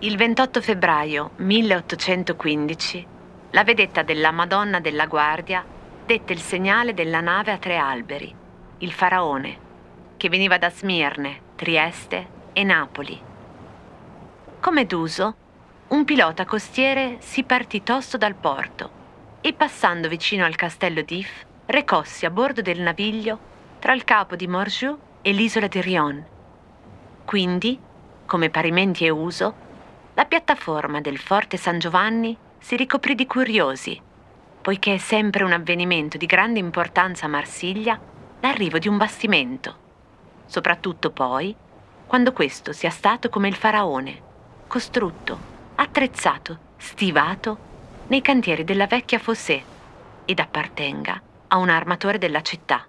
Il 28 febbraio 1815, la vedetta della Madonna della Guardia dette il segnale della nave a tre alberi, il Faraone, che veniva da Smirne, Trieste e Napoli. Come d'uso, un pilota costiere si partì tosto dal porto e, passando vicino al castello d'If, recossi a bordo del naviglio tra il capo di Morgiou e l'isola di Rion. Quindi, come parimenti e uso, la piattaforma del Forte San Giovanni si ricoprì di curiosi, poiché è sempre un avvenimento di grande importanza a Marsiglia l'arrivo di un bastimento, soprattutto poi quando questo sia stato come il Faraone, costrutto, attrezzato, stivato nei cantieri della vecchia Fossé ed appartenga a un armatore della città.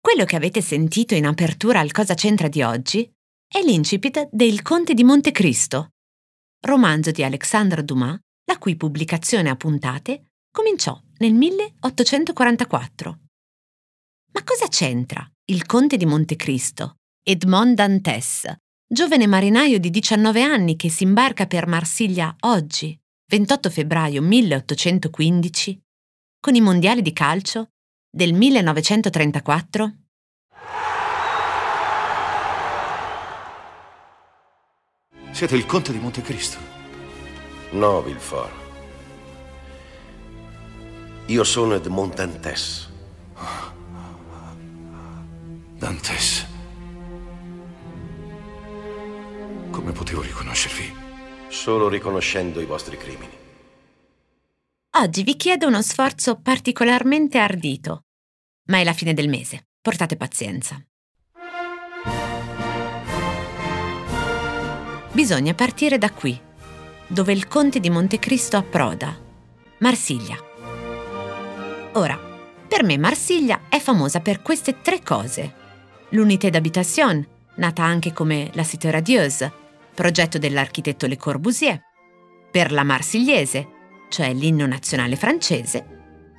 Quello che avete sentito in apertura al Cosa c'entra di oggi è l'incipit del Conte di Montecristo, romanzo di Alexandre Dumas, la cui pubblicazione a puntate cominciò nel 1844. Ma cosa c'entra il Conte di Montecristo, Edmond Dantès, giovane marinaio di 19 anni che si imbarca per Marsiglia oggi, 28 febbraio 1815, con i mondiali di calcio del 1934? Siete il Conte di Montecristo? No, Villefort. Io sono Edmond Dantès. Dantès? Come potevo riconoscervi? Solo riconoscendo i vostri crimini. Oggi vi chiedo uno sforzo particolarmente ardito. Ma è la fine del mese, portate pazienza. Bisogna partire da qui, dove il Conte di Montecristo approda, Marsiglia. Ora, per me Marsiglia è famosa per queste tre cose: l'unité d'habitation, nata anche come la Cité radieuse, progetto dell'architetto Le Corbusier, per la Marsigliese, cioè l'inno nazionale francese,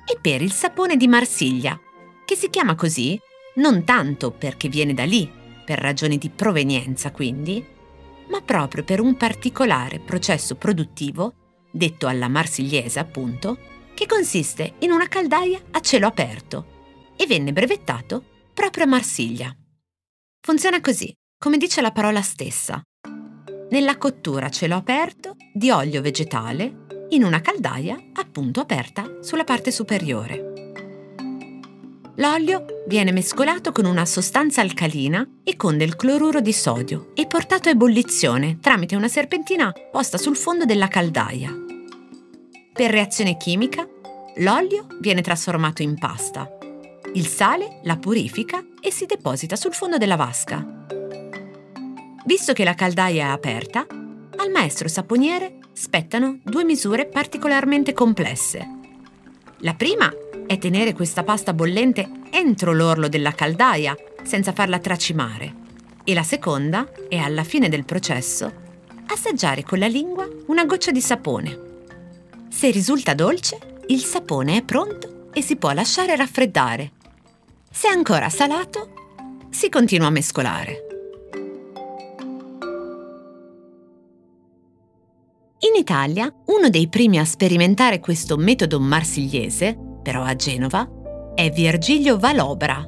e per il sapone di Marsiglia, che si chiama così non tanto perché viene da lì, per ragioni di provenienza quindi, ma proprio per un particolare processo produttivo, detto alla marsigliese appunto, che consiste in una caldaia a cielo aperto e venne brevettato proprio a Marsiglia. Funziona così, come dice la parola stessa. Nella cottura a cielo aperto di olio vegetale in una caldaia appunto aperta sulla parte superiore. L'olio viene mescolato con una sostanza alcalina e con del cloruro di sodio e portato a ebollizione tramite una serpentina posta sul fondo della caldaia. Per reazione chimica, l'olio viene trasformato in pasta. Il sale la purifica e si deposita sul fondo della vasca. Visto che la caldaia è aperta, al maestro saponiere spettano due misure particolarmente complesse. La prima è tenere questa pasta bollente entro l'orlo della caldaia, senza farla tracimare. E la seconda è, alla fine del processo, assaggiare con la lingua una goccia di sapone. Se risulta dolce, il sapone è pronto e si può lasciare raffreddare. Se è ancora salato, si continua a mescolare. In Italia, uno dei primi a sperimentare questo metodo marsigliese, però a Genova, è Virgilio Valobra,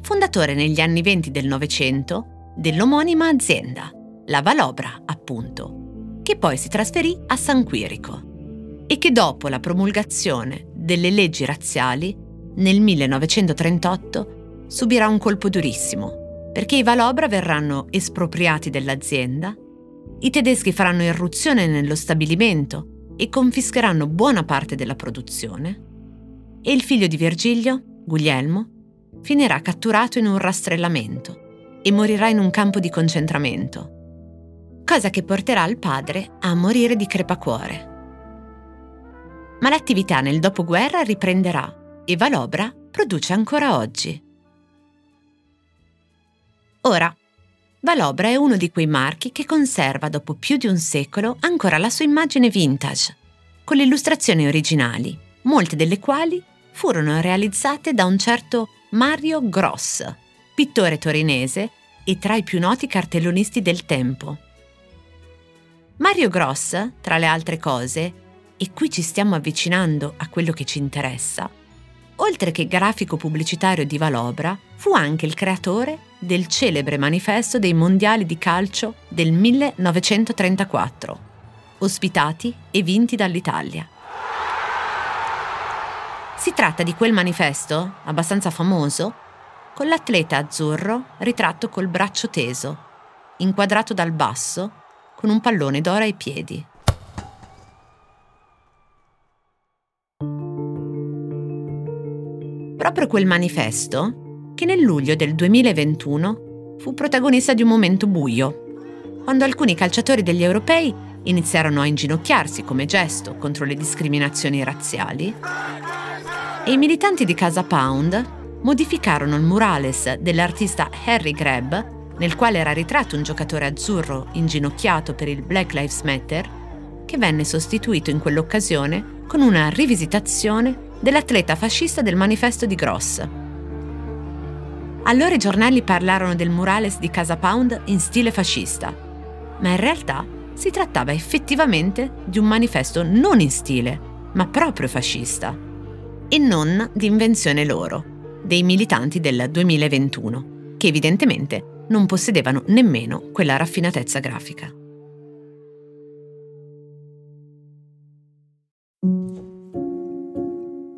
fondatore negli anni 20 del Novecento dell'omonima azienda, la Valobra appunto, che poi si trasferì a San Quirico e che dopo la promulgazione delle leggi razziali nel 1938 subirà un colpo durissimo, perché i Valobra verranno espropriati dell'azienda. I tedeschi faranno irruzione nello stabilimento e confischeranno buona parte della produzione. e il figlio di Virgilio, Guglielmo, finirà catturato in un rastrellamento e morirà in un campo di concentramento, cosa che porterà il padre a morire di crepacuore. Ma l'attività nel dopoguerra riprenderà e Valobra produce ancora oggi. Ora, Valobra è uno di quei marchi che conserva dopo più di un secolo ancora la sua immagine vintage, con le illustrazioni originali, molte delle quali furono realizzate da un certo Mario Gross, pittore torinese e tra i più noti cartellonisti del tempo. Mario Gross, tra le altre cose, e qui ci stiamo avvicinando a quello che ci interessa, oltre che grafico pubblicitario di Valobra, fu anche il creatore del celebre manifesto dei mondiali di calcio del 1934, ospitati e vinti dall'Italia. Si tratta di quel manifesto, abbastanza famoso, con l'atleta azzurro ritratto col braccio teso, inquadrato dal basso, con un pallone d'oro ai piedi. Proprio quel manifesto che nel luglio del 2021 fu protagonista di un momento buio, quando alcuni calciatori degli europei iniziarono a inginocchiarsi come gesto contro le discriminazioni razziali e i militanti di Casa Pound modificarono il murales dell'artista Harry Grebb, nel quale era ritratto un giocatore azzurro inginocchiato per il Black Lives Matter, che venne sostituito in quell'occasione con una rivisitazione dell'atleta fascista del manifesto di Gross. Allora i giornali parlarono del murales di Casa Pound in stile fascista, ma in realtà si trattava effettivamente di un manifesto non in stile, ma proprio fascista, e non di invenzione loro, dei militanti del 2021, che evidentemente non possedevano nemmeno quella raffinatezza grafica.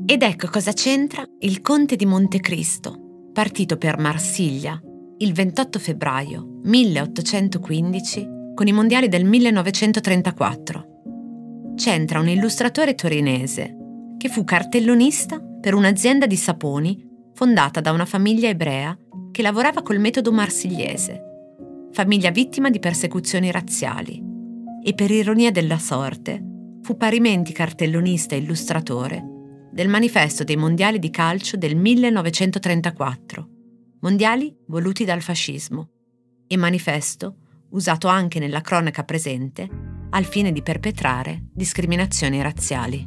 Ed ecco cosa c'entra il conte di Montecristo, partito per Marsiglia il 28 febbraio 1815 con i mondiali del 1934. C'entra un illustratore torinese che fu cartellonista per un'azienda di saponi fondata da una famiglia ebrea che lavorava col metodo marsigliese, famiglia vittima di persecuzioni razziali, e per ironia della sorte fu parimenti cartellonista e illustratore del manifesto dei mondiali di calcio del 1934, mondiali voluti dal fascismo, e manifesto usato anche nella cronaca presente al fine di perpetrare discriminazioni razziali.